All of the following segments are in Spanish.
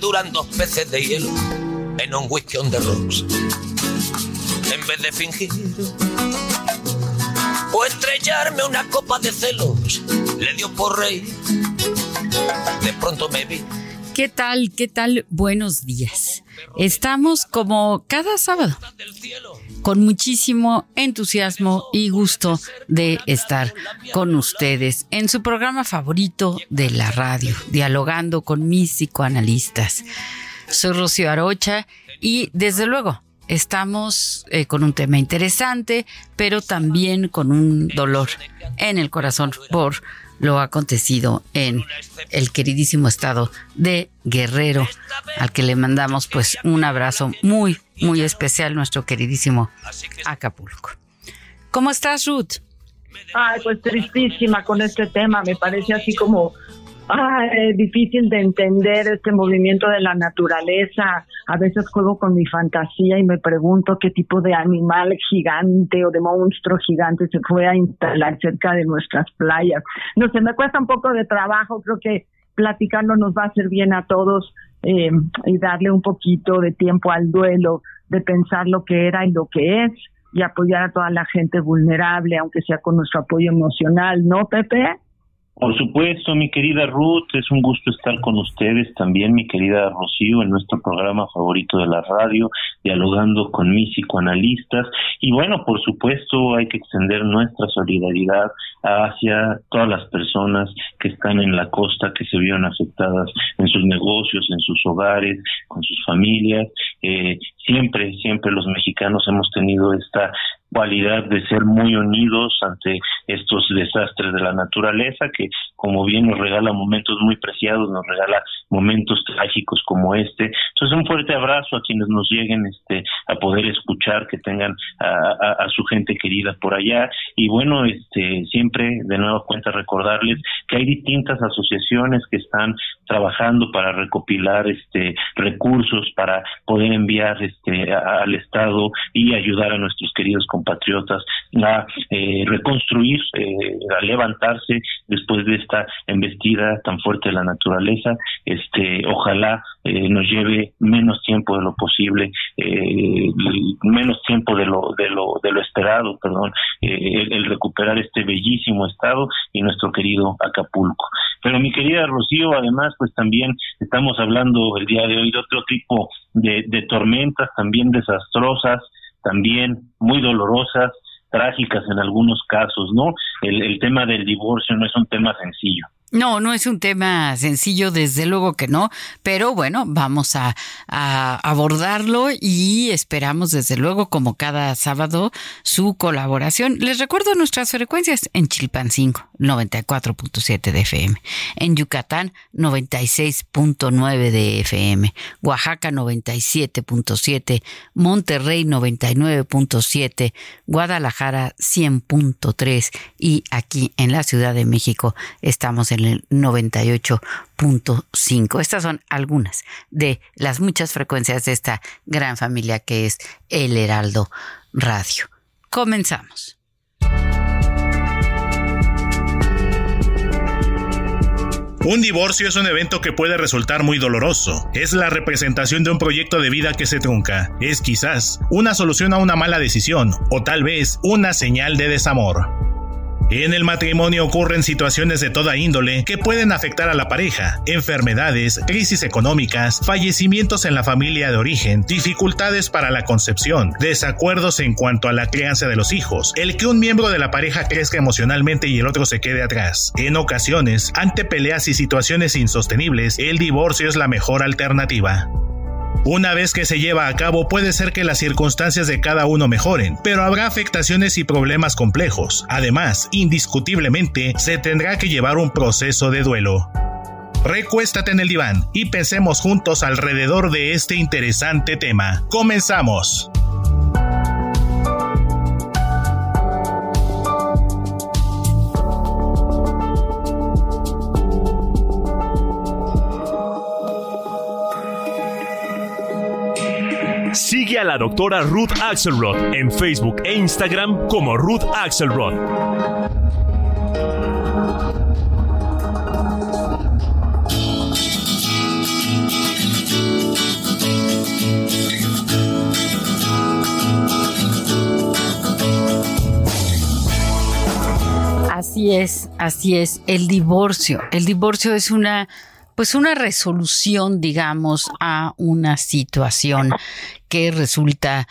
Duran 2 peces de hielo en un whisky on the rocks. En vez de fingir o estrellarme una copa de celos, le dio por reír. De pronto me vi. ¿Qué tal? ¿Qué tal? Buenos días. Estamos como cada sábado con muchísimo entusiasmo y gusto de estar con ustedes en su programa favorito de la radio, Dialogando con mis psicoanalistas. Soy Rocío Arocha y desde luego estamos con un tema interesante, pero también con un dolor en el corazón por lo acontecido en el queridísimo estado de Guerrero, al que le mandamos pues un abrazo muy, muy especial, nuestro queridísimo Acapulco. ¿Cómo estás, Ruth? Ay, pues tristísima con este tema. Me parece así como difícil de entender este movimiento de la naturaleza. A veces juego con mi fantasía y me pregunto qué tipo de animal gigante o de monstruo gigante se fue a instalar cerca de nuestras playas. No sé, me cuesta un poco de trabajo. Creo que platicarlo nos va a hacer bien a todos y darle un poquito de tiempo al duelo, de pensar lo que era y lo que es, y apoyar a toda la gente vulnerable, aunque sea con nuestro apoyo emocional, ¿no, Pepe? Por supuesto, mi querida Ruth, es un gusto estar con ustedes también, mi querida Rocío, en nuestro programa favorito de la radio, Dialogando con mis psicoanalistas. Y bueno, por supuesto, hay que extender nuestra solidaridad hacia todas las personas que están en la costa, que se vieron afectadas en sus negocios, en sus hogares, con sus familias. Siempre los mexicanos hemos tenido esta cualidad de ser muy unidos ante estos desastres de la naturaleza, que como bien nos regala momentos muy preciados, nos regala momentos trágicos como este. Entonces, un fuerte abrazo a quienes nos lleguen a poder escuchar, que tengan a su gente querida por allá. Y bueno, siempre de nueva cuenta recordarles que hay distintas asociaciones que están trabajando para recopilar recursos para poder enviar al Estado y ayudar a nuestros queridos compatriotas a reconstruir, a levantarse después de esta embestida tan fuerte de la naturaleza. Ojalá nos lleve menos tiempo de lo posible, menos tiempo de lo esperado, el recuperar este bellísimo estado y nuestro querido Acapulco. Pero mi querida Rocío, además, pues también estamos hablando el día de hoy de otro tipo de tormentas, también desastrosas, también muy dolorosas, trágicas en algunos casos, ¿no? El tema del divorcio no es un tema sencillo. No es un tema sencillo, desde luego que no, pero bueno, vamos a abordarlo y esperamos desde luego, como cada sábado, su colaboración. Les recuerdo nuestras frecuencias en Chilpancingo, 94.7 de FM, en Yucatán, 96.9 de FM, Oaxaca, 97.7, Monterrey, 99.7, Guadalajara, 100.3 y aquí en la Ciudad de México estamos en el 98.5. Estas son algunas de las muchas frecuencias de esta gran familia que es El Heraldo Radio. Comenzamos. Un divorcio es un evento que puede resultar muy doloroso. Es la representación de un proyecto de vida que se trunca. Es quizás una solución a una mala decisión o tal vez una señal de desamor. En el matrimonio ocurren situaciones de toda índole que pueden afectar a la pareja: enfermedades, crisis económicas, fallecimientos en la familia de origen, dificultades para la concepción, desacuerdos en cuanto a la crianza de los hijos, el que un miembro de la pareja crezca emocionalmente y el otro se quede atrás. En ocasiones, ante peleas y situaciones insostenibles, el divorcio es la mejor alternativa. Una vez que se lleva a cabo, puede ser que las circunstancias de cada uno mejoren, pero habrá afectaciones y problemas complejos. Además, indiscutiblemente, se tendrá que llevar un proceso de duelo. Recuéstate en el diván y pensemos juntos alrededor de este interesante tema. ¡Comenzamos! Sigue a la doctora Ruth Axelrod en Facebook e Instagram como Ruth Axelrod. Así es, así es. El divorcio. El divorcio es una resolución, digamos, a una situación que resulta,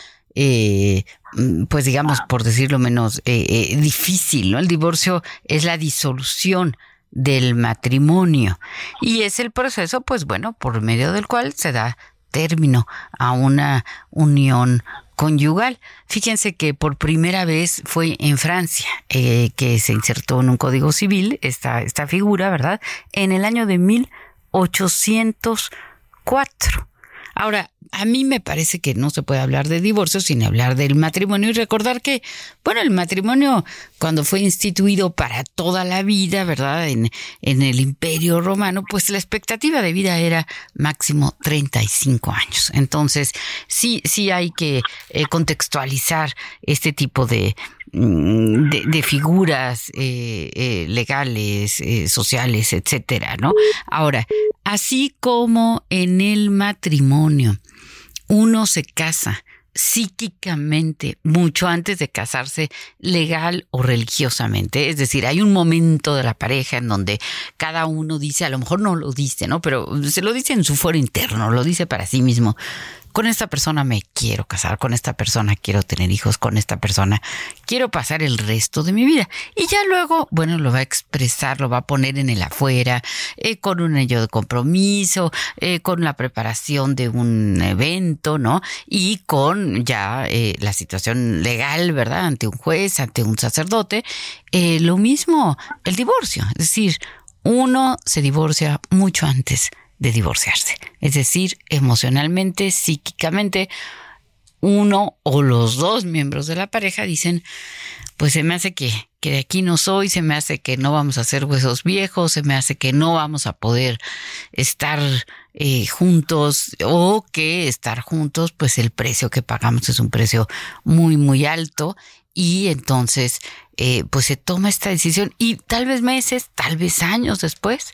pues digamos, por decirlo menos, difícil, ¿no? El divorcio es la disolución del matrimonio y es el proceso, pues bueno, por medio del cual se da término a una unión conyugal. Fíjense que por primera vez fue en Francia que se insertó en un código civil esta figura, ¿verdad? En el año de 1804. Ahora, a mí me parece que no se puede hablar de divorcio sin hablar del matrimonio y recordar que, bueno, el matrimonio, cuando fue instituido para toda la vida, ¿verdad? En el Imperio Romano, pues la expectativa de vida era máximo 35 años. Entonces, sí hay que contextualizar este tipo de figuras legales, sociales, etcétera, ¿no? Ahora, así como en el matrimonio uno se casa psíquicamente mucho antes de casarse legal o religiosamente, es decir, hay un momento de la pareja en donde cada uno dice, a lo mejor no lo dice, ¿no? Pero se lo dice en su foro interno, lo dice para sí mismo: con esta persona me quiero casar, con esta persona quiero tener hijos, con esta persona quiero pasar el resto de mi vida. Y ya luego, bueno, lo va a expresar, lo va a poner en el afuera, con un anillo de compromiso, con la preparación de un evento, ¿no? Y con ya la situación legal, ¿verdad? Ante un juez, ante un sacerdote. Lo mismo el divorcio, es decir, uno se divorcia mucho antes de divorciarse. Es decir, emocionalmente, psíquicamente, uno o los dos miembros de la pareja dicen, pues se me hace que de aquí no soy, se me hace que no vamos a ser huesos viejos, se me hace que no vamos a poder estar juntos, o que estar juntos, pues el precio que pagamos es un precio muy, muy alto. Y entonces, pues se toma esta decisión y tal vez meses, tal vez años después,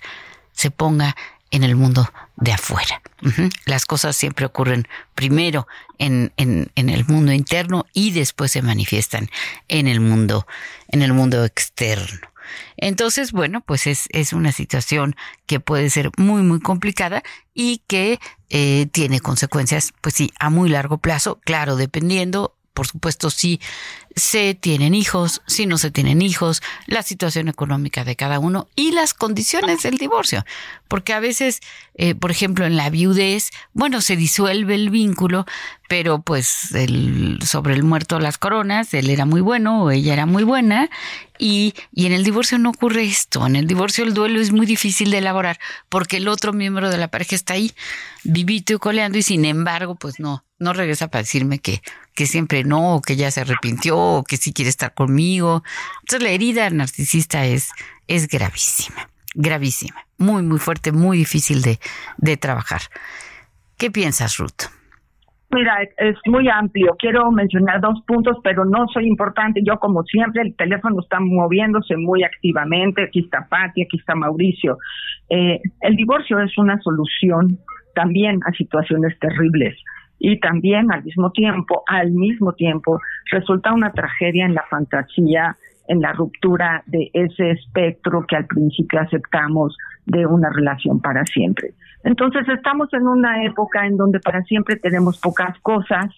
se ponga en el mundo de afuera. Las cosas siempre ocurren primero en el mundo interno y después se manifiestan en el mundo externo. Entonces, bueno, pues es una situación que puede ser muy, muy complicada y que tiene consecuencias, pues sí, a muy largo plazo, claro, dependiendo, por supuesto, si se tienen hijos, si no se tienen hijos, la situación económica de cada uno y las condiciones del divorcio. Porque a veces, por ejemplo, en la viudez, bueno, se disuelve el vínculo, pero pues sobre el muerto las coronas, él era muy bueno o ella era muy buena. Y en el divorcio no ocurre esto. En el divorcio el duelo es muy difícil de elaborar porque el otro miembro de la pareja está ahí vivito y coleando y sin embargo pues no regresa para decirme que siempre no, o que ya se arrepintió, o que sí quiere estar conmigo. Entonces la herida narcisista es gravísima, gravísima, muy, muy fuerte, muy difícil de trabajar. ¿Qué piensas, Ruth? Mira, es muy amplio. Quiero mencionar dos puntos, pero no soy importante. Yo, como siempre, el teléfono está moviéndose muy activamente. Aquí está Pati, aquí está Mauricio. El divorcio es una solución también a situaciones terribles y también al mismo tiempo, resulta una tragedia en la fantasía, en la ruptura de ese espectro que al principio aceptamos de una relación para siempre. Entonces estamos en una época en donde para siempre tenemos pocas cosas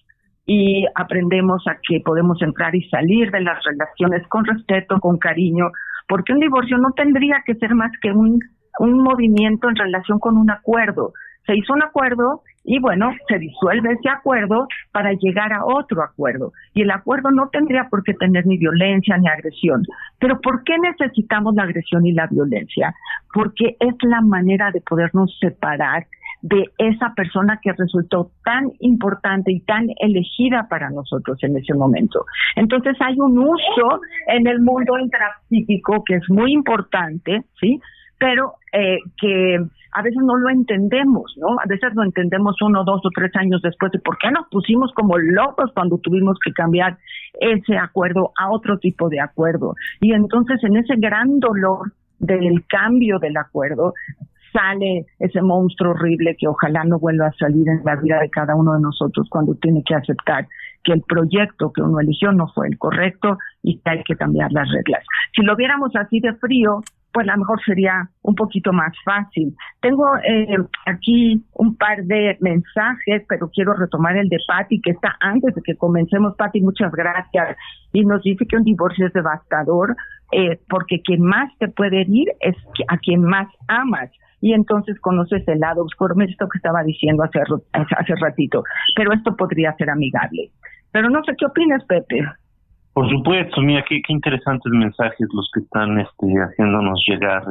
y aprendemos a que podemos entrar y salir de las relaciones con respeto, con cariño, porque un divorcio no tendría que ser más que un movimiento en relación con un acuerdo. Se hizo un acuerdo y bueno, se disuelve ese acuerdo para llegar a otro acuerdo. Y el acuerdo no tendría por qué tener ni violencia ni agresión. Pero ¿por qué necesitamos la agresión y la violencia? Porque es la manera de podernos separar de esa persona que resultó tan importante y tan elegida para nosotros en ese momento. Entonces hay un uso en el mundo intrapsíquico que es muy importante, ¿sí? Pero que a veces no lo entendemos, ¿no? A veces lo entendemos 1, 2 o 3 años después. ¿Y por qué nos pusimos como locos cuando tuvimos que cambiar ese acuerdo a otro tipo de acuerdo? Y entonces en ese gran dolor del cambio del acuerdo sale ese monstruo horrible que ojalá no vuelva a salir en la vida de cada uno de nosotros cuando tiene que aceptar que el proyecto que uno eligió no fue el correcto y que hay que cambiar las reglas. Si lo viéramos así de frío, pues a lo mejor sería un poquito más fácil. Tengo aquí un par de mensajes, pero quiero retomar el de Pati, que está antes de que comencemos. Pati, muchas gracias. Y nos dice que un divorcio es devastador, porque quien más te puede herir es a quien más amas. Y entonces conoces el lado oscuro, esto que estaba diciendo hace ratito. Pero esto podría ser amigable. Pero no sé, ¿qué opinas, Pepe? Por supuesto, mira, qué interesantes mensajes los que están haciéndonos llegar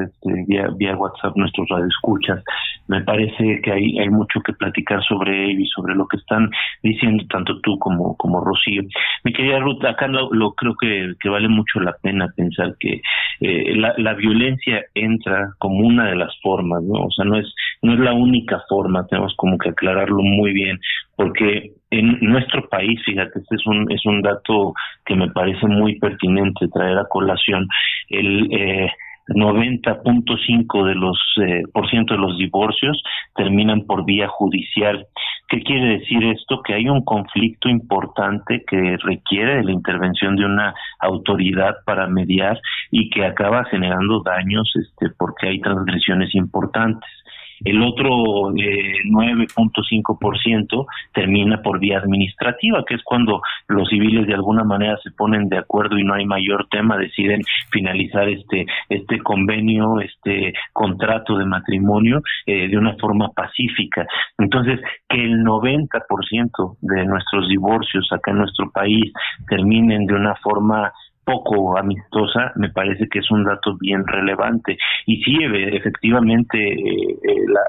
vía WhatsApp nuestros radioescuchas. Me parece que hay mucho que platicar sobre ello y sobre lo que están diciendo tanto tú como Rocío. Mi querida Ruth, acá lo creo que vale mucho la pena pensar que la violencia entra como una de las formas, ¿no? O sea, no es la única forma, tenemos como que aclararlo muy bien, porque en nuestro país, fíjate, este es un dato que me parece muy pertinente traer a colación, el 90.5% de los divorcios terminan por vía judicial. ¿Qué quiere decir esto? Que hay un conflicto importante que requiere de la intervención de una autoridad para mediar y que acaba generando daños porque hay transgresiones importantes. El otro 9.5% termina por vía administrativa, que es cuando los civiles de alguna manera se ponen de acuerdo y no hay mayor tema, deciden finalizar este convenio, este contrato de matrimonio de una forma pacífica. Entonces, que el 90% de nuestros divorcios acá en nuestro país terminen de una forma poco amistosa, me parece que es un dato bien relevante. Y sí, efectivamente,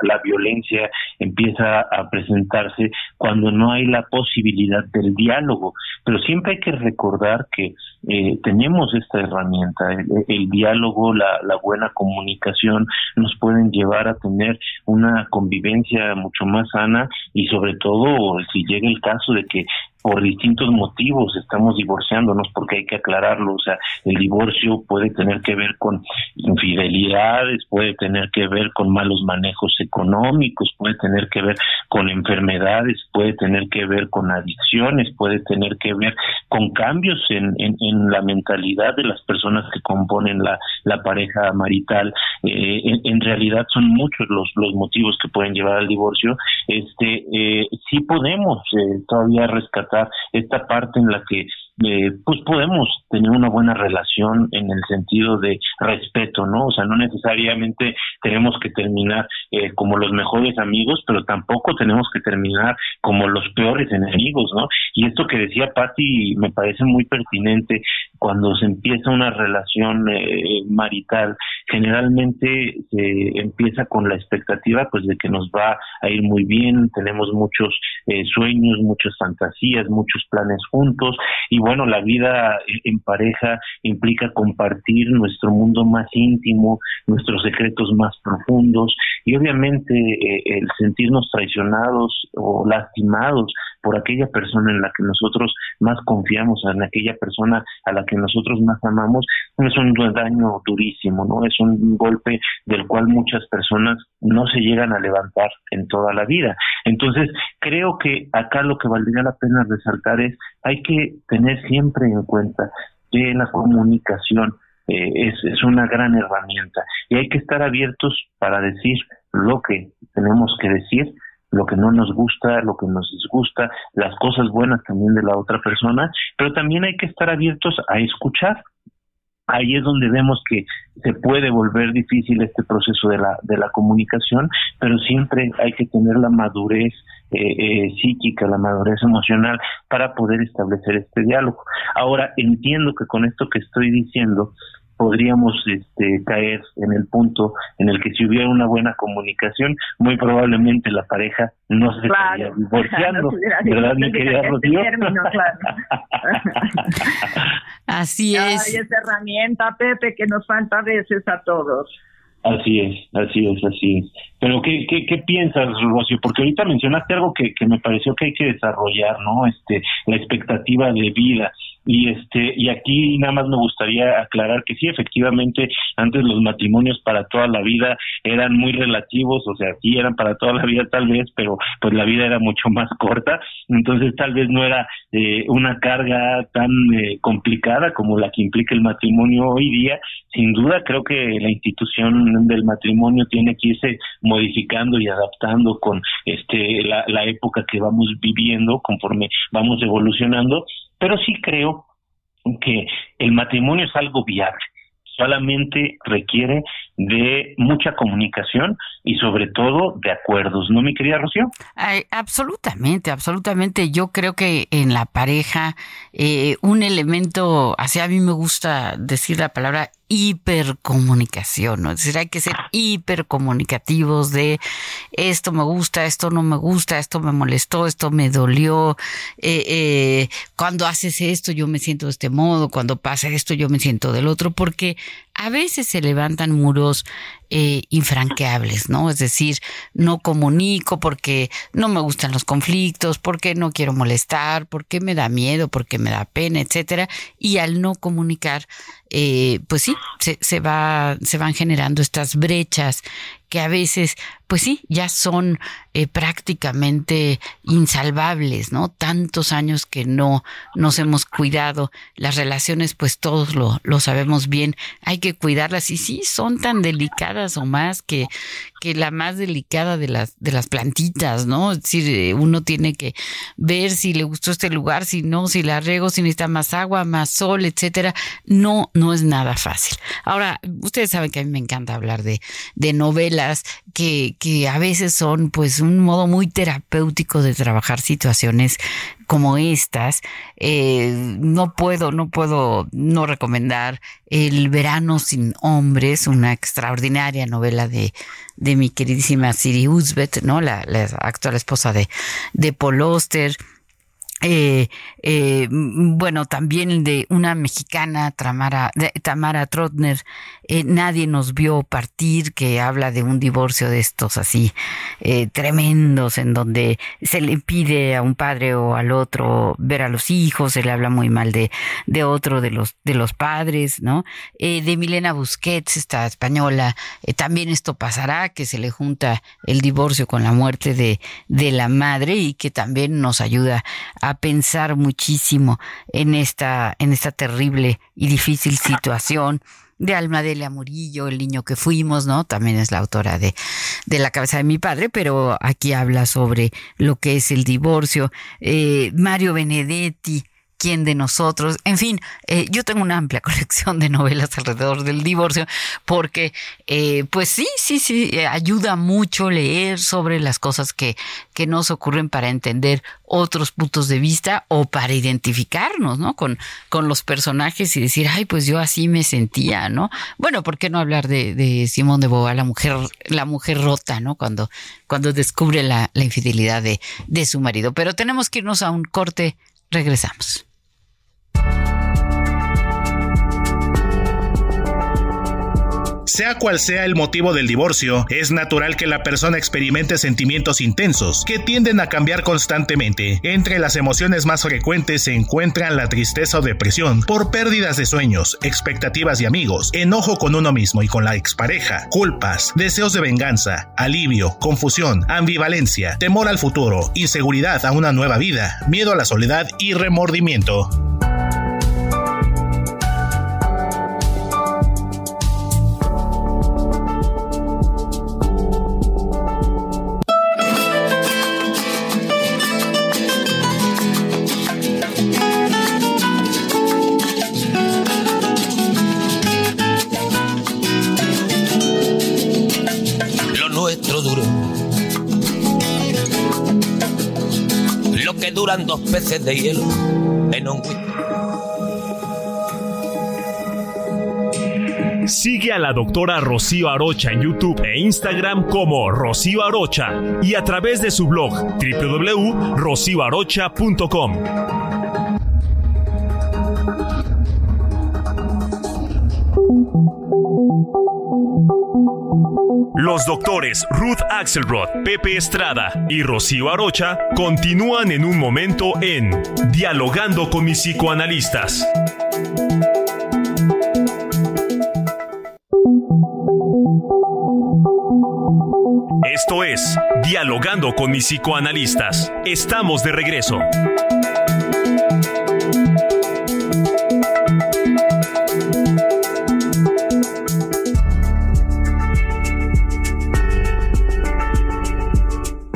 la violencia empieza a presentarse cuando no hay la posibilidad del diálogo. Pero siempre hay que recordar que tenemos esta herramienta, el diálogo, la buena comunicación nos pueden llevar a tener una convivencia mucho más sana y sobre todo si llega el caso de que por distintos motivos estamos divorciándonos, porque hay que aclararlo, o sea, el divorcio puede tener que ver con infidelidades, puede tener que ver con malos manejos económicos, puede tener que ver con enfermedades, puede tener que ver con adicciones, puede tener que ver con cambios en la mentalidad de las personas que componen la pareja marital. En realidad son muchos los motivos que pueden llevar al divorcio. Sí podemos todavía rescatar esta parte en la que pues podemos tener una buena relación en el sentido de respeto, ¿no? O sea, no necesariamente tenemos que terminar como los mejores amigos, pero tampoco tenemos que terminar como los peores enemigos, ¿no? Y esto que decía Pati me parece muy pertinente. Cuando se empieza una relación marital, generalmente se empieza con la expectativa pues de que nos va a ir muy bien, tenemos muchos sueños, muchas fantasías, muchos planes juntos y bueno, la vida en pareja implica compartir nuestro mundo más íntimo, nuestros secretos más profundos y obviamente el sentirnos traicionados o lastimados por aquella persona en la que nosotros más confiamos, en aquella persona a la que nosotros más amamos, es un daño durísimo, ¿no? Es un golpe del cual muchas personas no se llegan a levantar en toda la vida. Entonces, creo que acá lo que valdría la pena resaltar es, hay que tener siempre en cuenta que la comunicación es una gran herramienta y hay que estar abiertos para decir lo que tenemos que decir, lo que no nos gusta, lo que nos disgusta, las cosas buenas también de la otra persona, pero también hay que estar abiertos a escuchar. Ahí es donde vemos que se puede volver difícil este proceso de la comunicación, pero siempre hay que tener la madurez psíquica, la madurez emocional para poder establecer este diálogo. Ahora, entiendo que con esto que estoy diciendo podríamos caer en el punto en el que si hubiera una buena comunicación, muy probablemente la pareja no se estaría divorciando, ¿verdad, mi querida Rocío? Así es. Hay esa herramienta, Pepe, que nos falta a veces a todos. Así es, así es, así es. Pero ¿qué piensas, Rocío? Porque ahorita mencionaste algo que me pareció que hay que desarrollar, ¿no? La expectativa de vida. Y aquí nada más me gustaría aclarar que sí, efectivamente, antes los matrimonios para toda la vida eran muy relativos, o sea, sí eran para toda la vida tal vez, pero pues la vida era mucho más corta, entonces tal vez no era una carga tan complicada como la que implica el matrimonio hoy día. Sin duda, creo que la institución del matrimonio tiene que irse modificando y adaptando con la época que vamos viviendo, conforme vamos evolucionando. Pero sí creo que el matrimonio es algo viable, solamente requiere de mucha comunicación y sobre todo de acuerdos, ¿no, mi querida Rocío? Ay, absolutamente, absolutamente. Yo creo que en la pareja un elemento, así a mí me gusta decir la palabra hipercomunicación, ¿no? Es decir, hay que ser hipercomunicativos de esto me gusta, esto no me gusta, esto me molestó, esto me dolió, cuando haces esto yo me siento de este modo, cuando pasa esto yo me siento del otro, porque a veces se levantan muros infranqueables, ¿no? Es decir, no comunico porque no me gustan los conflictos, porque no quiero molestar, porque me da miedo, porque me da pena, etcétera. Y al no comunicar, pues sí, se van generando estas brechas que a veces, pues sí, ya son prácticamente insalvables, ¿no? Tantos años que no nos hemos cuidado. Las relaciones, pues todos lo sabemos bien, hay que cuidarlas. Y sí, son tan delicadas o más que la más delicada de las plantitas, ¿no? Es decir, uno tiene que ver si le gustó este lugar, si no, si la riego, si necesita más agua, más sol, etcétera. No es nada fácil. Ahora, ustedes saben que a mí me encanta hablar de novelas que a veces son pues un modo muy terapéutico de trabajar situaciones como estas. No puedo no recomendar El verano sin hombres, una extraordinaria novela de mi queridísima Siri Hustvedt, ¿no? La actual esposa de Paul Auster. Bueno, también de una mexicana, Tamara Trotner, Nadie nos vio partir, que habla de un divorcio de estos así tremendos, en donde se le pide a un padre o al otro ver a los hijos, se le habla muy mal de otro de los padres, ¿no? De Milena Busquets, esta española, también esto pasará, que se le junta el divorcio con la muerte de la madre y que también nos ayuda a pensar muchísimo en esta terrible y difícil situación. De Alma Delia Murillo, El niño que fuimos, ¿no? También es la autora de La cabeza de mi padre, pero aquí habla sobre lo que es el divorcio. Mario Benedetti, ¿Quién de nosotros? En fin, yo tengo una amplia colección de novelas alrededor del divorcio porque, pues sí, ayuda mucho leer sobre las cosas que nos ocurren para entender otros puntos de vista o para identificarnos, ¿no? Con los personajes y decir, ay, pues yo así me sentía, ¿no? Bueno, ¿por qué no hablar de Simone de Beauvoir, la mujer rota, ¿no? Cuando descubre la infidelidad de su marido. Pero tenemos que irnos a un corte. Regresamos. Sea cual sea el motivo del divorcio, es natural que la persona experimente sentimientos intensos, que tienden a cambiar constantemente. Entre las emociones más frecuentes se encuentran la tristeza o depresión por pérdidas de sueños, expectativas de amigos, enojo con uno mismo y con la expareja, culpas, deseos de venganza, alivio, confusión, ambivalencia, temor al futuro, inseguridad a una nueva vida, miedo a la soledad y remordimiento. Dos peces de hielo en un whisky. Sigue a la doctora Rocío Arocha en YouTube e Instagram como Rocío Arocha y a través de su blog www.rocioarocha.com. Los doctores Ruth Axelrod, Pepe Estrada y Rocío Arocha continúan en un momento en Dialogando con mis psicoanalistas. Esto es Dialogando con mis psicoanalistas. Estamos de regreso.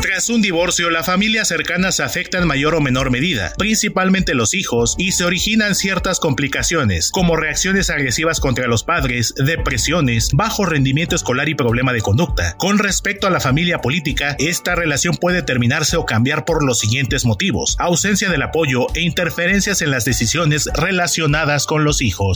Tras un divorcio, las familias cercanas se afectan en mayor o menor medida, principalmente los hijos, y se originan ciertas complicaciones, como reacciones agresivas contra los padres, depresiones, bajo rendimiento escolar y problema de conducta. Con respecto a la familia política, esta relación puede terminarse o cambiar por los siguientes motivos: ausencia del apoyo e interferencias en las decisiones relacionadas con los hijos.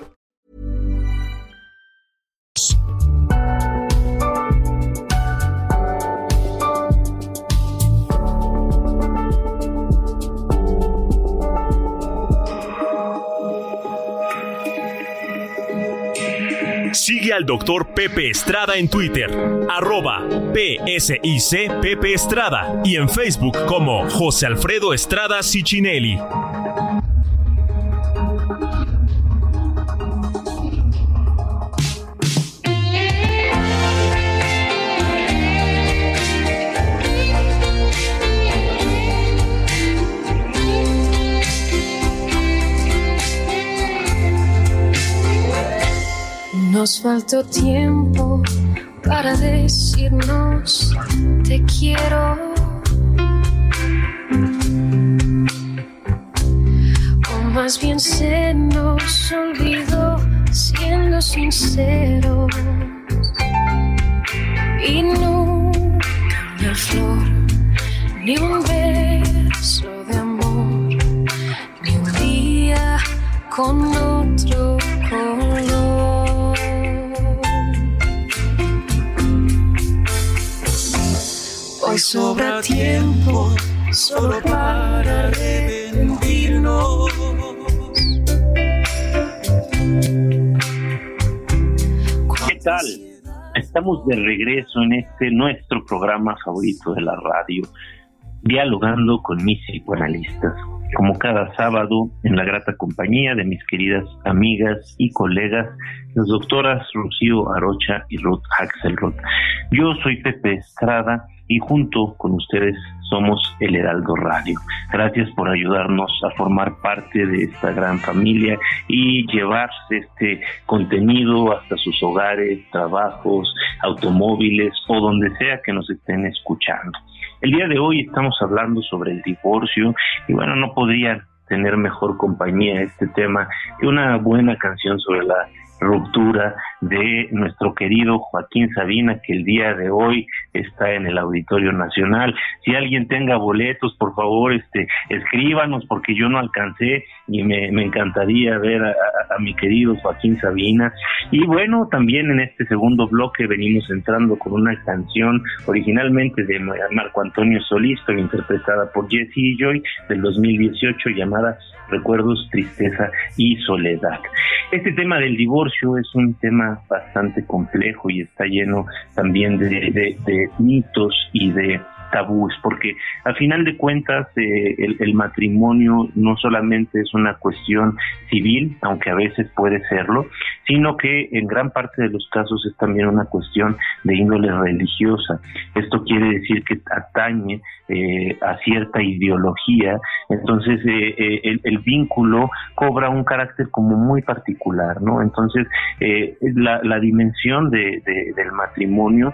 Sigue al doctor Pepe Estrada en Twitter, @PSIC Pepe Estrada, y en Facebook como José Alfredo Estrada Cicinelli. Nos faltó tiempo para decirnos te quiero. O más bien se nos olvidó, siendo sinceros. Y nunca una flor, ni un beso de amor, ni un día con otro color. Hoy sobra tiempo solo para rendirnos. ¿Qué tal? Estamos de regreso en este nuestro programa favorito de la radio, Dialogando con mis psicoanalistas, como cada sábado en la grata compañía de mis queridas amigas y colegas, las doctoras Rocío Arocha y Ruth Axelrod. Yo soy Pepe Estrada y junto con ustedes somos El Heraldo Radio. Gracias por ayudarnos a formar parte de esta gran familia y llevarse este contenido hasta sus hogares, trabajos, automóviles o donde sea que nos estén escuchando. El día de hoy estamos hablando sobre el divorcio y bueno, no podría tener mejor compañía este tema que una buena canción sobre la ruptura de nuestro querido Joaquín Sabina, que el día de hoy está en el Auditorio Nacional. Si alguien tenga boletos, por favor, escríbanos, porque yo no alcancé y me encantaría ver a mi querido Joaquín Sabina. Y bueno, también en este segundo bloque venimos entrando con una canción originalmente de Marco Antonio Solís, pero interpretada por Jesse y Joy, del 2018, llamada Recuerdos, Tristeza y Soledad. Este tema del divorcio es un tema bastante complejo y está lleno también de mitos y de tabúes, porque a final de cuentas el matrimonio no solamente es una cuestión civil, aunque a veces puede serlo, sino que en gran parte de los casos es también una cuestión de índole religiosa. Esto quiere decir que atañe a cierta ideología, entonces el vínculo cobra un carácter como muy particular, ¿no? Entonces la dimensión del matrimonio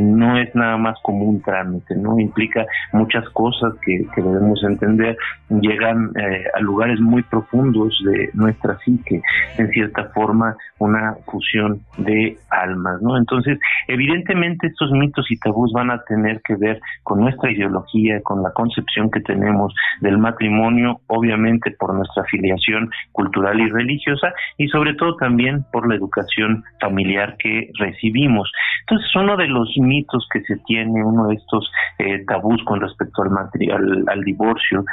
no es nada más como un trámite, ¿no? Implica muchas cosas que debemos entender, llegan a lugares muy profundos de nuestra psique, en cierta forma una fusión de almas, ¿no? Entonces, evidentemente estos mitos y tabús van a tener que ver con nuestra ideología, con la concepción que tenemos del matrimonio, obviamente por nuestra afiliación cultural y religiosa, y sobre todo también por la educación familiar que recibimos. Entonces, uno de los mitos que se tiene, uno de estos tabús con respecto al divorcio,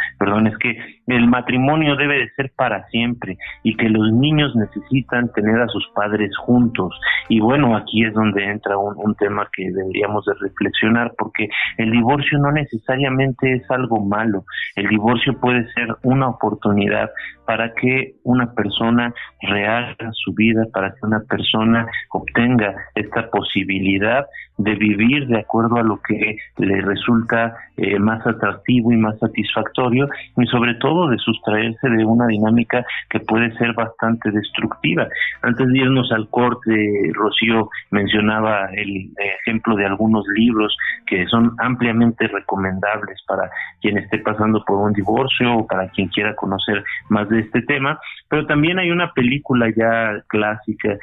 es que el matrimonio debe de ser para siempre y que los niños necesitan tener a sus padres juntos. Y bueno, aquí es donde entra un tema que deberíamos de reflexionar, porque el divorcio no necesariamente es algo malo. El divorcio puede ser una oportunidad para que una persona rehaga su vida, para que una persona obtenga esta posibilidad de vivir de acuerdo a lo que le resulta más atractivo y más satisfactorio, y sobre todo de sustraerse de una dinámica que puede ser bastante destructiva. Antes de irnos al corte, Rocío mencionaba el ejemplo de algunos libros que son ampliamente recomendables para quien esté pasando por un divorcio o para quien quiera conocer más de este tema, pero también hay una película ya clásica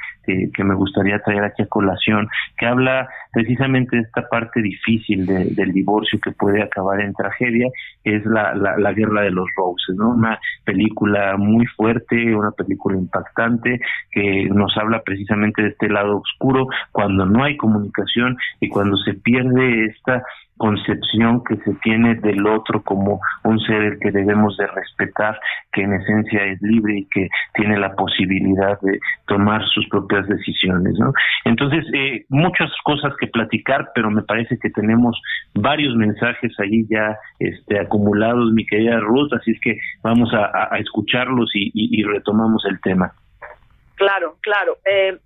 que me gustaría traer aquí a colación, que habla precisamente de esta parte difícil del divorcio que puede acabar en tragedia, es la Guerra de los Roses, ¿no? Una película muy fuerte, una película impactante, que nos habla precisamente de este lado oscuro, cuando no hay comunicación y cuando se pierde esta concepción que se tiene del otro como un ser que debemos de respetar, que en esencia es libre y que tiene la posibilidad de tomar sus propias decisiones, ¿no? Entonces, muchas cosas que platicar, pero me parece que tenemos varios mensajes allí ya acumulados, mi querida Ruth, así es que vamos a escucharlos y retomamos el tema. Claro.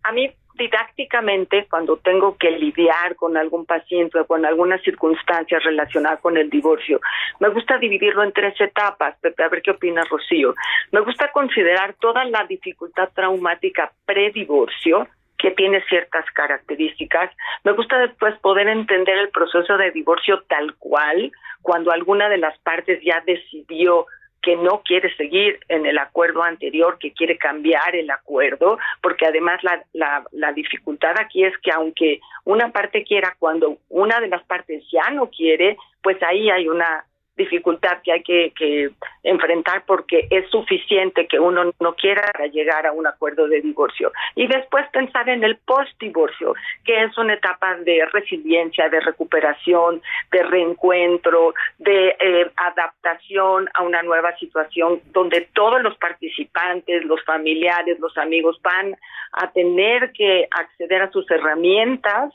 A mí, didácticamente, cuando tengo que lidiar con algún paciente o con algunas circunstancias relacionadas con el divorcio, me gusta dividirlo en tres etapas. Pepe, a ver qué opina Rocío. Me gusta considerar toda la dificultad traumática predivorcio, que tiene ciertas características. Me gusta después poder entender el proceso de divorcio tal cual, cuando alguna de las partes ya decidió que no quiere seguir en el acuerdo anterior, que quiere cambiar el acuerdo, porque además la dificultad aquí es que aunque una parte quiera, cuando una de las partes ya no quiere, pues ahí hay una dificultad que hay que enfrentar, porque es suficiente que uno no quiera para llegar a un acuerdo de divorcio. Y después pensar en el post-divorcio, que es una etapa de resiliencia, de recuperación, de reencuentro, de adaptación a una nueva situación, donde todos los participantes, los familiares, los amigos van a tener que acceder a sus herramientas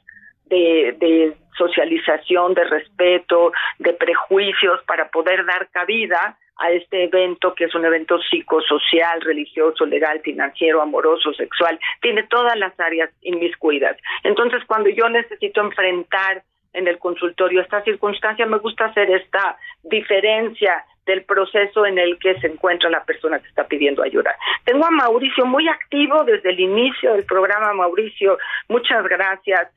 de socialización, de respeto, de prejuicios, para poder dar cabida a este evento, que es un evento psicosocial, religioso, legal, financiero, amoroso, sexual. Tiene todas las áreas inmiscuidas. Entonces, cuando yo necesito enfrentar en el consultorio esta circunstancia, me gusta hacer esta diferencia del proceso en el que se encuentra la persona que está pidiendo ayuda. Tengo a Mauricio muy activo desde el inicio del programa. Mauricio, muchas gracias.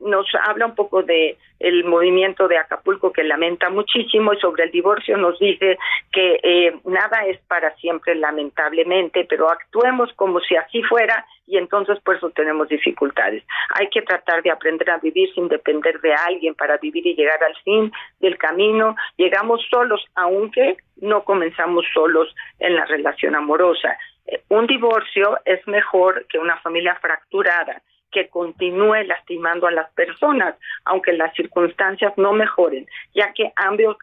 nos habla un poco de el movimiento de Acapulco, que lamenta muchísimo, y sobre el divorcio nos dice que nada es para siempre, lamentablemente, pero actuemos como si así fuera, y entonces por eso tenemos dificultades. Hay que tratar de aprender a vivir sin depender de alguien para vivir y llegar al fin del camino. Llegamos solos, aunque no comenzamos solos en la relación amorosa. Un divorcio es mejor que una familia fracturada que continúe lastimando a las personas, aunque las circunstancias no mejoren, ya que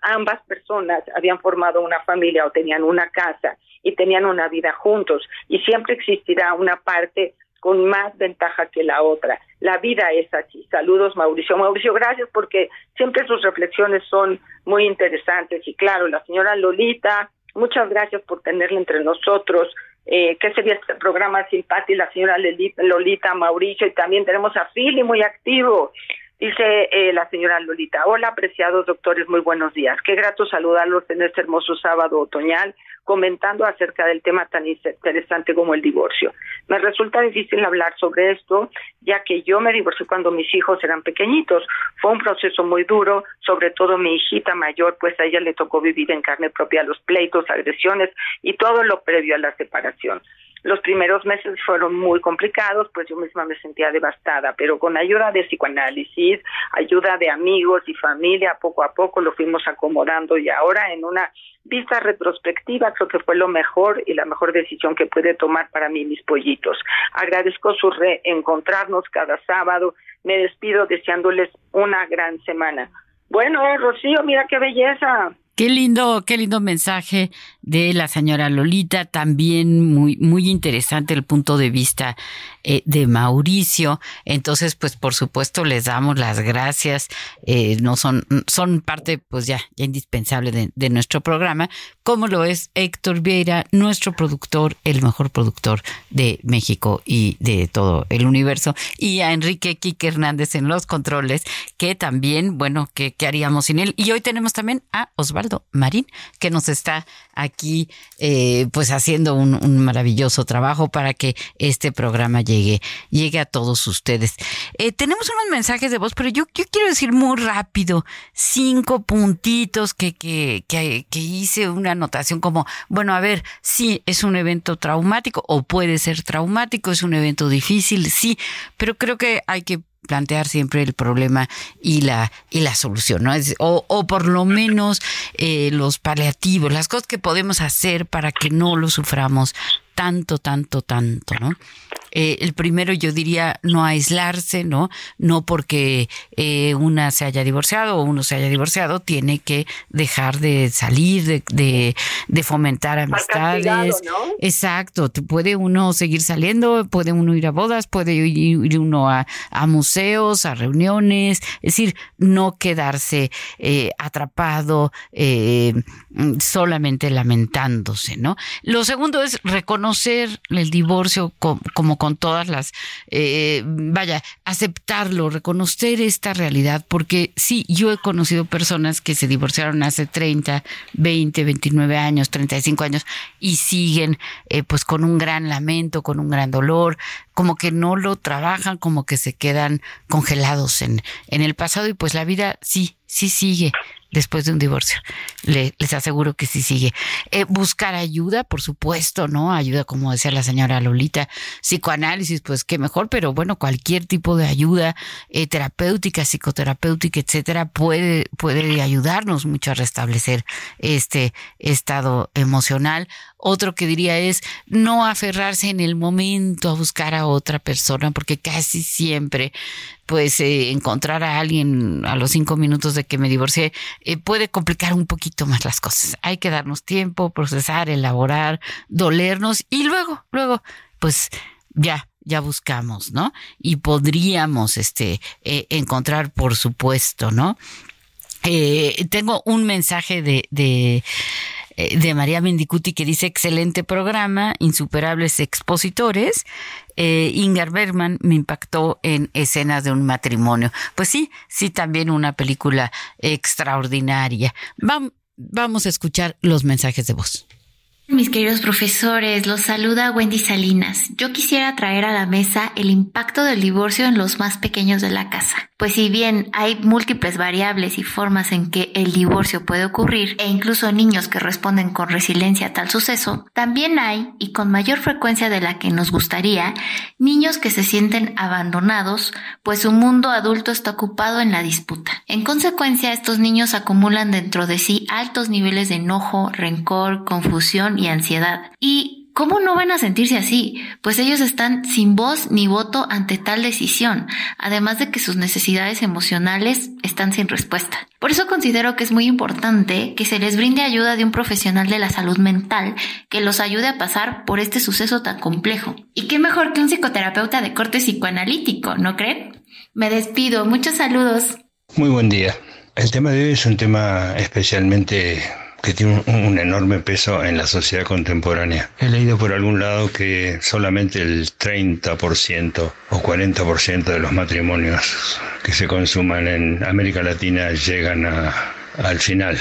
ambas personas habían formado una familia o tenían una casa y tenían una vida juntos, y siempre existirá una parte con más ventaja que la otra. La vida es así. Saludos, Mauricio. Mauricio, gracias, porque siempre sus reflexiones son muy interesantes. Y claro, la señora Lolita, muchas gracias por tenerla entre nosotros. ¿Qué sería este programa sin Pati, la señora Lolita, Mauricio? Y también tenemos a Fili, muy activo. Dice la señora Lolita: hola, apreciados doctores, muy buenos días. Qué grato saludarlos en este hermoso sábado otoñal, comentando acerca del tema tan interesante como el divorcio. Me resulta difícil hablar sobre esto, ya que yo me divorcié cuando mis hijos eran pequeñitos. Fue un proceso muy duro, sobre todo mi hijita mayor, pues a ella le tocó vivir en carne propia los pleitos, agresiones y todo lo previo a la separación. Los primeros meses fueron muy complicados, pues yo misma me sentía devastada, pero con ayuda de psicoanálisis, ayuda de amigos y familia, poco a poco lo fuimos acomodando, y ahora en una vista retrospectiva creo que fue lo mejor y la mejor decisión que pude tomar para mí y mis pollitos. Agradezco su reencontrarnos cada sábado. Me despido deseándoles una gran semana. Bueno, Rocío, mira qué belleza. Qué lindo mensaje de la señora Lolita, también muy, muy interesante el punto de vista de Mauricio. Entonces, pues por supuesto les damos las gracias, no son parte pues ya indispensable de nuestro programa, como lo es Héctor Vieira, nuestro productor, el mejor productor de México y de todo el universo, y a Enrique Quique Hernández en los controles, que también, bueno, ¿qué haríamos sin él? Y hoy tenemos también a Osvaldo Marín, que nos está aquí pues haciendo un maravilloso trabajo para que este programa llegue a todos ustedes. Tenemos unos mensajes de voz, pero yo quiero decir muy rápido 5 puntitos que hice una anotación como, bueno, a ver, sí, es un evento traumático o puede ser traumático, es un evento difícil, sí, pero creo que hay que plantear siempre el problema y la solución, ¿no? O por lo menos los paliativos, las cosas que podemos hacer para que no lo suframos tanto, ¿no? El primero, yo diría, no aislarse, ¿no? No porque una se haya divorciado o uno se haya divorciado, tiene que dejar de salir, de fomentar amistades. Castigado, ¿no? Exacto. Puede uno seguir saliendo, puede uno ir a bodas, puede ir uno a museos, a reuniones. Es decir, no quedarse atrapado solamente lamentándose, ¿no? Lo segundo es reconocer el divorcio como con todas las, aceptarlo, reconocer esta realidad, porque sí, yo he conocido personas que se divorciaron hace 30, 20, 29 años, 35 años y siguen pues con un gran lamento, con un gran dolor, como que no lo trabajan, como que se quedan congelados en el pasado, y pues la vida sí sigue. Después de un divorcio, les aseguro que sí sigue. Buscar ayuda, por supuesto, ¿no? Ayuda, como decía la señora Lolita, psicoanálisis, pues qué mejor, pero bueno, cualquier tipo de ayuda terapéutica, psicoterapéutica, etcétera, puede ayudarnos mucho a restablecer este estado emocional. Otro que diría es no aferrarse en el momento a buscar a otra persona, porque casi siempre, pues, encontrar a alguien a los 5 minutos de que me divorcié puede complicar un poquito más las cosas. Hay que darnos tiempo, procesar, elaborar, dolernos y luego, pues, ya buscamos, ¿no? Y podríamos, encontrar, por supuesto, ¿no? Tengo un mensaje de María Mendicuti que dice: excelente programa, insuperables expositores. Ingmar Bergman me impactó en Escenas de un matrimonio. Pues sí, también una película extraordinaria. Vamos a escuchar los mensajes de voz. Mis queridos profesores, los saluda Wendy Salinas. Yo quisiera traer a la mesa el impacto del divorcio en los más pequeños de la casa. Pues si bien hay múltiples variables y formas en que el divorcio puede ocurrir, e incluso niños que responden con resiliencia a tal suceso, también hay, y con mayor frecuencia de la que nos gustaría, niños que se sienten abandonados, pues su mundo adulto está ocupado en la disputa. En consecuencia, estos niños acumulan dentro de sí altos niveles de enojo, rencor, confusión y ansiedad. ¿Y cómo no van a sentirse así? Pues ellos están sin voz ni voto ante tal decisión, además de que sus necesidades emocionales están sin respuesta. Por eso considero que es muy importante que se les brinde ayuda de un profesional de la salud mental que los ayude a pasar por este suceso tan complejo. ¿Y qué mejor que un psicoterapeuta de corte psicoanalítico, no creen? Me despido, muchos saludos. Muy buen día. El tema de hoy es un tema especialmente que tiene un enorme peso en la sociedad contemporánea. He leído por algún lado que solamente el 30% o 40% de los matrimonios que se consuman en América Latina llegan al final,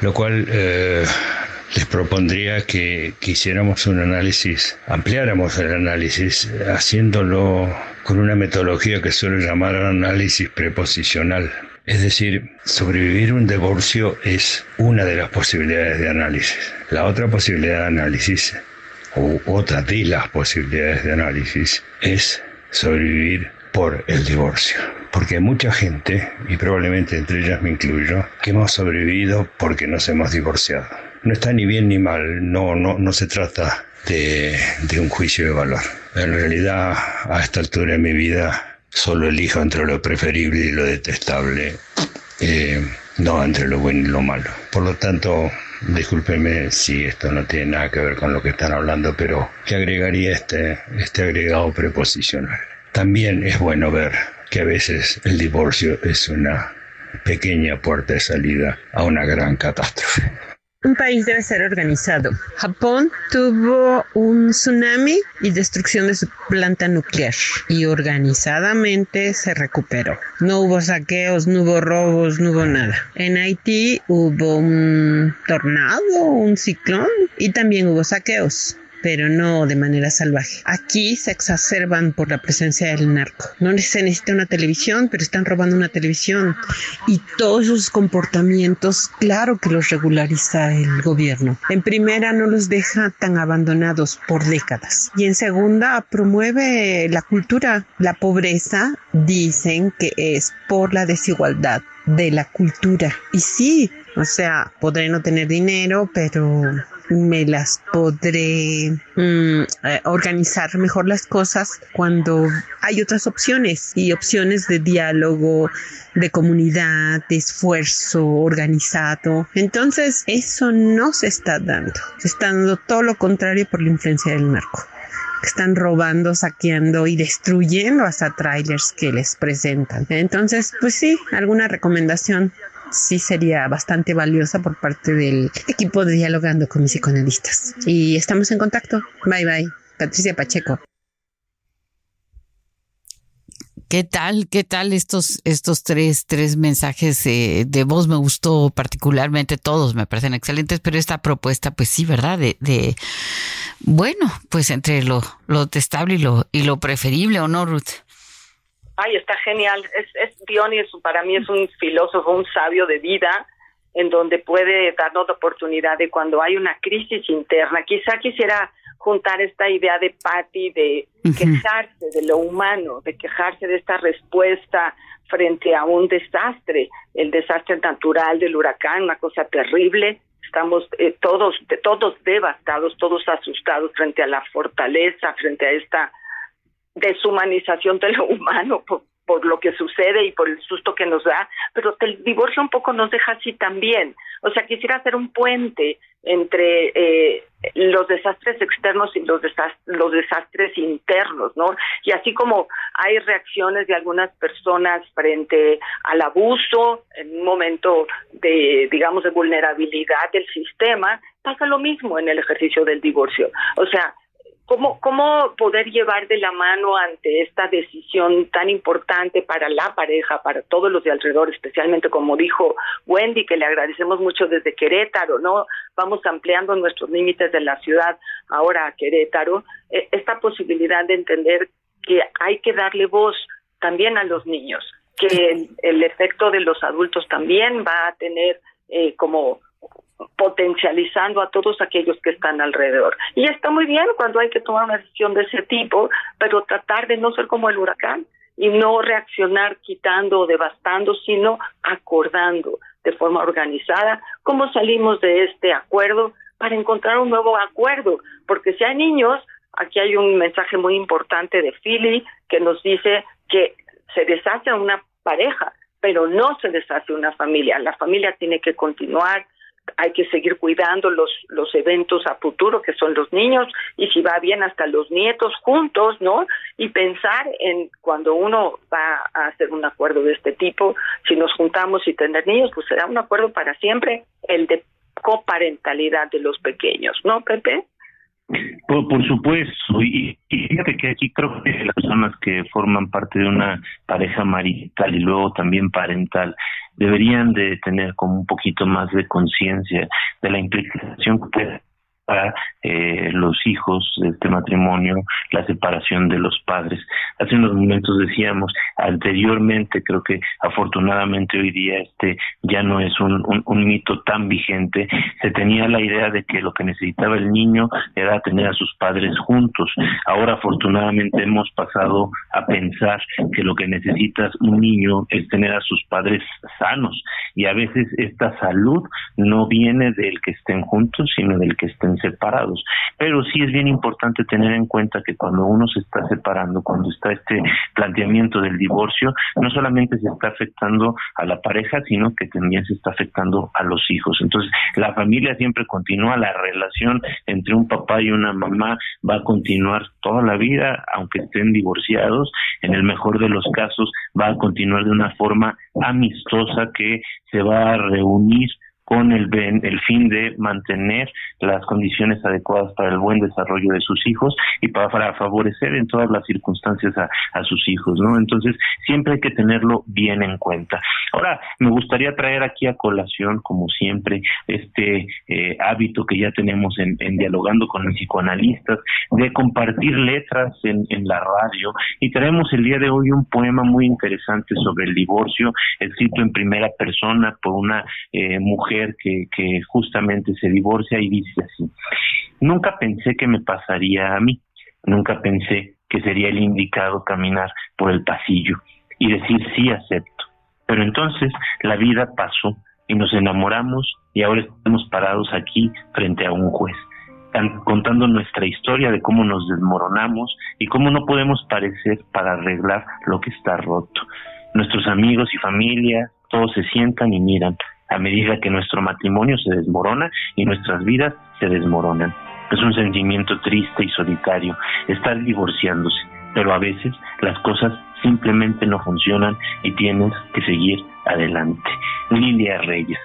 lo cual les propondría que hiciéramos un análisis, ampliáramos el análisis, haciéndolo con una metodología que suele llamar análisis preposicional. Es decir, sobrevivir un divorcio es una de las posibilidades de análisis. La otra posibilidad de análisis, o otra de las posibilidades de análisis, es sobrevivir por el divorcio. Porque hay mucha gente, y probablemente entre ellas me incluyo, que hemos sobrevivido porque nos hemos divorciado. No está ni bien ni mal, no se trata de un juicio de valor. En realidad, a esta altura de mi vida, solo elijo entre lo preferible y lo detestable, no entre lo bueno y lo malo. Por lo tanto, discúlpeme si esto no tiene nada que ver con lo que están hablando, pero que agregaría este agregado preposicional. También es bueno ver que a veces el divorcio es una pequeña puerta de salida a una gran catástrofe. Un país debe ser organizado. Japón tuvo un tsunami y destrucción de su planta nuclear y organizadamente se recuperó. No hubo saqueos, no hubo robos, no hubo nada. En Haití hubo un tornado, un ciclón y también hubo saqueos, pero no de manera salvaje. Aquí se exacerban por la presencia del narco. No se necesita una televisión, pero están robando una televisión. Y todos esos comportamientos, claro que los regulariza el gobierno. En primera, no los deja tan abandonados por décadas. Y en segunda, promueve la cultura. La pobreza, dicen que es por la desigualdad de la cultura. Y sí, o sea, podré no tener dinero, pero me las podré organizar mejor las cosas cuando hay otras opciones y opciones de diálogo, de comunidad, de esfuerzo organizado. Entonces, eso no se está dando. Se está dando todo lo contrario por la influencia del narco. Están robando, saqueando y destruyendo hasta trailers que les presentan. Entonces, pues sí, alguna recomendación sí sería bastante valiosa por parte del equipo de Dialogando con mis psicoanalistas. Y estamos en contacto. Bye, bye. Patricia Pacheco. ¿Qué tal estos tres mensajes de voz? Me gustó particularmente, todos me parecen excelentes, pero esta propuesta, pues sí, ¿verdad? De bueno, pues entre lo detestable y lo preferible, ¿o no, Ruth? Ay, está genial. Diony para mí es un filósofo, un sabio de vida, en donde puede darnos la oportunidad de cuando hay una crisis interna. Quizá quisiera juntar esta idea de Patty de quejarse de lo humano, de quejarse de esta respuesta frente a un desastre, el desastre natural del huracán, una cosa terrible. Estamos todos devastados, todos asustados frente a la fortaleza, frente a esta deshumanización de lo humano por lo que sucede y por el susto que nos da, pero el divorcio un poco nos deja así también. O sea, quisiera hacer un puente entre los desastres externos y los desastres internos, ¿no? Y así como hay reacciones de algunas personas frente al abuso, en un momento de, digamos, de vulnerabilidad del sistema, pasa lo mismo en el ejercicio del divorcio. O sea, ¿Cómo poder llevar de la mano ante esta decisión tan importante para la pareja, para todos los de alrededor, especialmente como dijo Wendy, que le agradecemos mucho desde Querétaro, ¿no? Vamos ampliando nuestros límites de la ciudad ahora a Querétaro, esta posibilidad de entender que hay que darle voz también a los niños, que el efecto de los adultos también va a tener como potencializando a todos aquellos que están alrededor. Y está muy bien cuando hay que tomar una decisión de ese tipo, pero tratar de no ser como el huracán y no reaccionar quitando o devastando, sino acordando de forma organizada cómo salimos de este acuerdo para encontrar un nuevo acuerdo, porque si hay niños, aquí hay un mensaje muy importante de Philly que nos dice que se deshace una pareja, pero no se deshace una familia. La familia tiene que continuar, hay que seguir cuidando los eventos a futuro, que son los niños, y si va bien hasta los nietos juntos, ¿no? Y pensar en cuando uno va a hacer un acuerdo de este tipo, si nos juntamos y tener niños, pues será un acuerdo para siempre, el de coparentalidad de los pequeños, ¿no, Pepe? Por supuesto, y fíjate que aquí creo que las personas que forman parte de una pareja marital y luego también parental deberían de tener como un poquito más de conciencia de la implicación que puede para los hijos de este matrimonio, la separación de los padres. Hace unos momentos decíamos anteriormente, creo que afortunadamente hoy día ya no es un mito tan vigente, se tenía la idea de que lo que necesitaba el niño era tener a sus padres juntos. Ahora afortunadamente hemos pasado a pensar que lo que necesita un niño es tener a sus padres sanos, y a veces esta salud no viene del que estén juntos, sino del que estén separados. Pero sí es bien importante tener en cuenta que cuando uno se está separando, cuando está este planteamiento del divorcio, no solamente se está afectando a la pareja, sino que también se está afectando a los hijos. Entonces, la familia siempre continúa, la relación entre un papá y una mamá va a continuar toda la vida, aunque estén divorciados, en el mejor de los casos va a continuar de una forma amistosa que se va a reunir con el fin de mantener las condiciones adecuadas para el buen desarrollo de sus hijos y para favorecer en todas las circunstancias a sus hijos, ¿no? Entonces, siempre hay que tenerlo bien en cuenta. Ahora, me gustaría traer aquí a colación, como siempre, hábito que ya tenemos en Dialogando con los Psicoanalistas, de compartir letras en la radio, y traemos el día de hoy un poema muy interesante sobre el divorcio, escrito en primera persona por una mujer que justamente se divorcia, y dice así: nunca pensé que me pasaría a mí, nunca pensé que sería el indicado caminar por el pasillo y decir sí acepto, pero entonces la vida pasó y nos enamoramos y ahora estamos parados aquí frente a un juez, contando nuestra historia de cómo nos desmoronamos y cómo no podemos parecer para arreglar lo que está roto. Nuestros amigos y familia todos se sientan y miran a medida que nuestro matrimonio se desmorona y nuestras vidas se desmoronan. Es un sentimiento triste y solitario estar divorciándose, pero a veces las cosas simplemente no funcionan y tienes que seguir adelante. Lilia Reyes.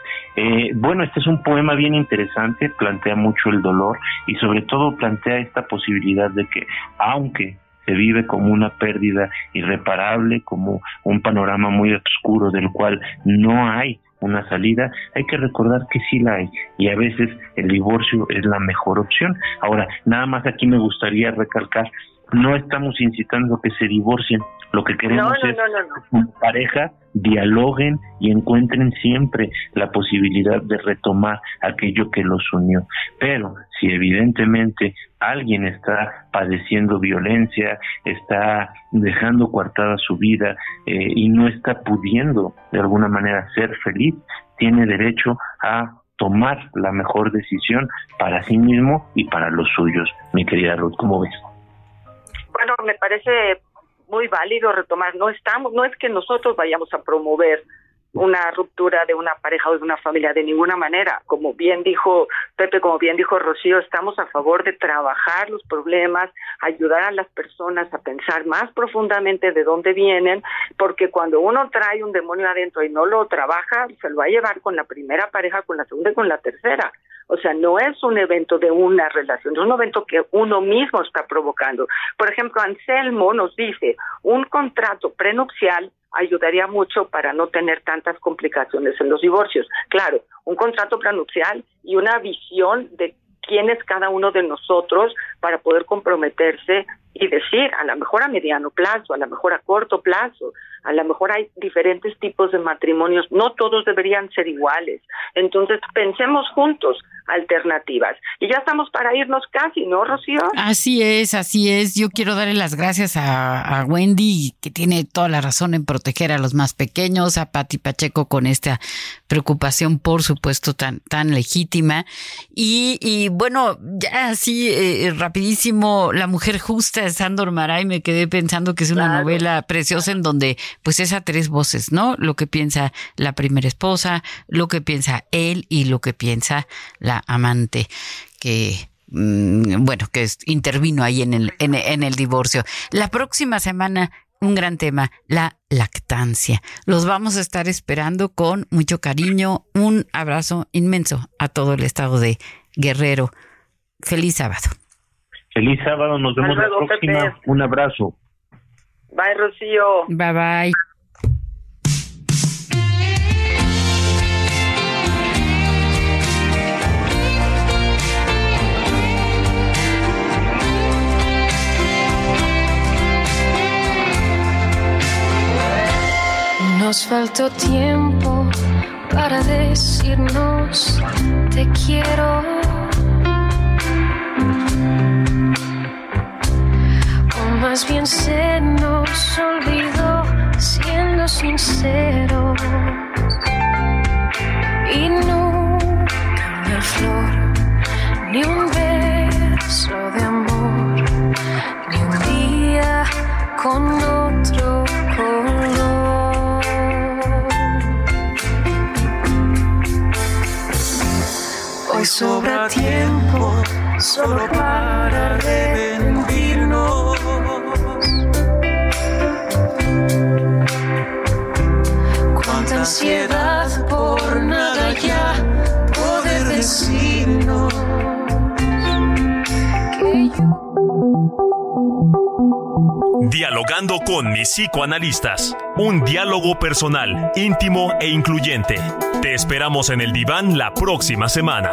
Bueno, este es un poema bien interesante, plantea mucho el dolor y sobre todo plantea esta posibilidad de que, aunque se vive como una pérdida irreparable, como un panorama muy oscuro del cual no hay una salida, hay que recordar que sí la hay, y a veces el divorcio es la mejor opción. Ahora, nada más aquí me gustaría recalcar, no estamos incitando a que se divorcien, lo que queremos es que pareja dialoguen y encuentren siempre la posibilidad de retomar aquello que los unió. Pero si evidentemente alguien está padeciendo violencia, está dejando coartada su vida y no está pudiendo de alguna manera ser feliz, tiene derecho a tomar la mejor decisión para sí mismo y para los suyos. Mi querida Ruth, ¿cómo ves? Bueno, me parece muy válido retomar. No es que nosotros vayamos a promover una ruptura de una pareja o de una familia de ninguna manera. Como bien dijo Pepe, como bien dijo Rocío, estamos a favor de trabajar los problemas, ayudar a las personas a pensar más profundamente de dónde vienen, porque cuando uno trae un demonio adentro y no lo trabaja, se lo va a llevar con la primera pareja, con la segunda y con la tercera. O sea, no es un evento de una relación, es un evento que uno mismo está provocando. Por ejemplo, Anselmo nos dice, un contrato prenupcial ayudaría mucho para no tener tantas complicaciones en los divorcios. Claro, un contrato prenupcial y una visión de quién es cada uno de nosotros para poder comprometerse y decir, a lo mejor a mediano plazo, a lo mejor a corto plazo, a lo mejor hay diferentes tipos de matrimonios, no todos deberían ser iguales. Entonces, pensemos juntos alternativas. Y ya estamos para irnos casi, ¿no, Rocío? Así es. Yo quiero darle las gracias a Wendy, que tiene toda la razón en proteger a los más pequeños, a Pati Pacheco con esta preocupación, por supuesto, tan legítima. Y bueno, ya así, rapidísimo, La Mujer Justa de Sándor Márai, me quedé pensando que es una novela preciosa en donde pues es a tres voces, ¿no? Lo que piensa la primera esposa, lo que piensa él y lo que piensa la amante que, bueno, que intervino ahí en el divorcio. La próxima semana un gran tema, la lactancia. Los vamos a estar esperando con mucho cariño. Un abrazo inmenso a todo el estado de Guerrero. Feliz sábado. Feliz sábado, nos vemos luego, la próxima. Pepe. Un abrazo. Bye, Rocío. Bye, bye. Nos faltó tiempo para decirnos te quiero. Más bien se nos olvidó, siendo sinceros. Y nunca una flor, ni un beso de amor, ni un día con otro color. Hoy sobra tiempo solo para arrepentirnos. Cuánta ansiedad por nada ya poder decirnos que yo... Dialogando con mis psicoanalistas, un diálogo personal, íntimo e incluyente. Te esperamos en el diván la próxima semana.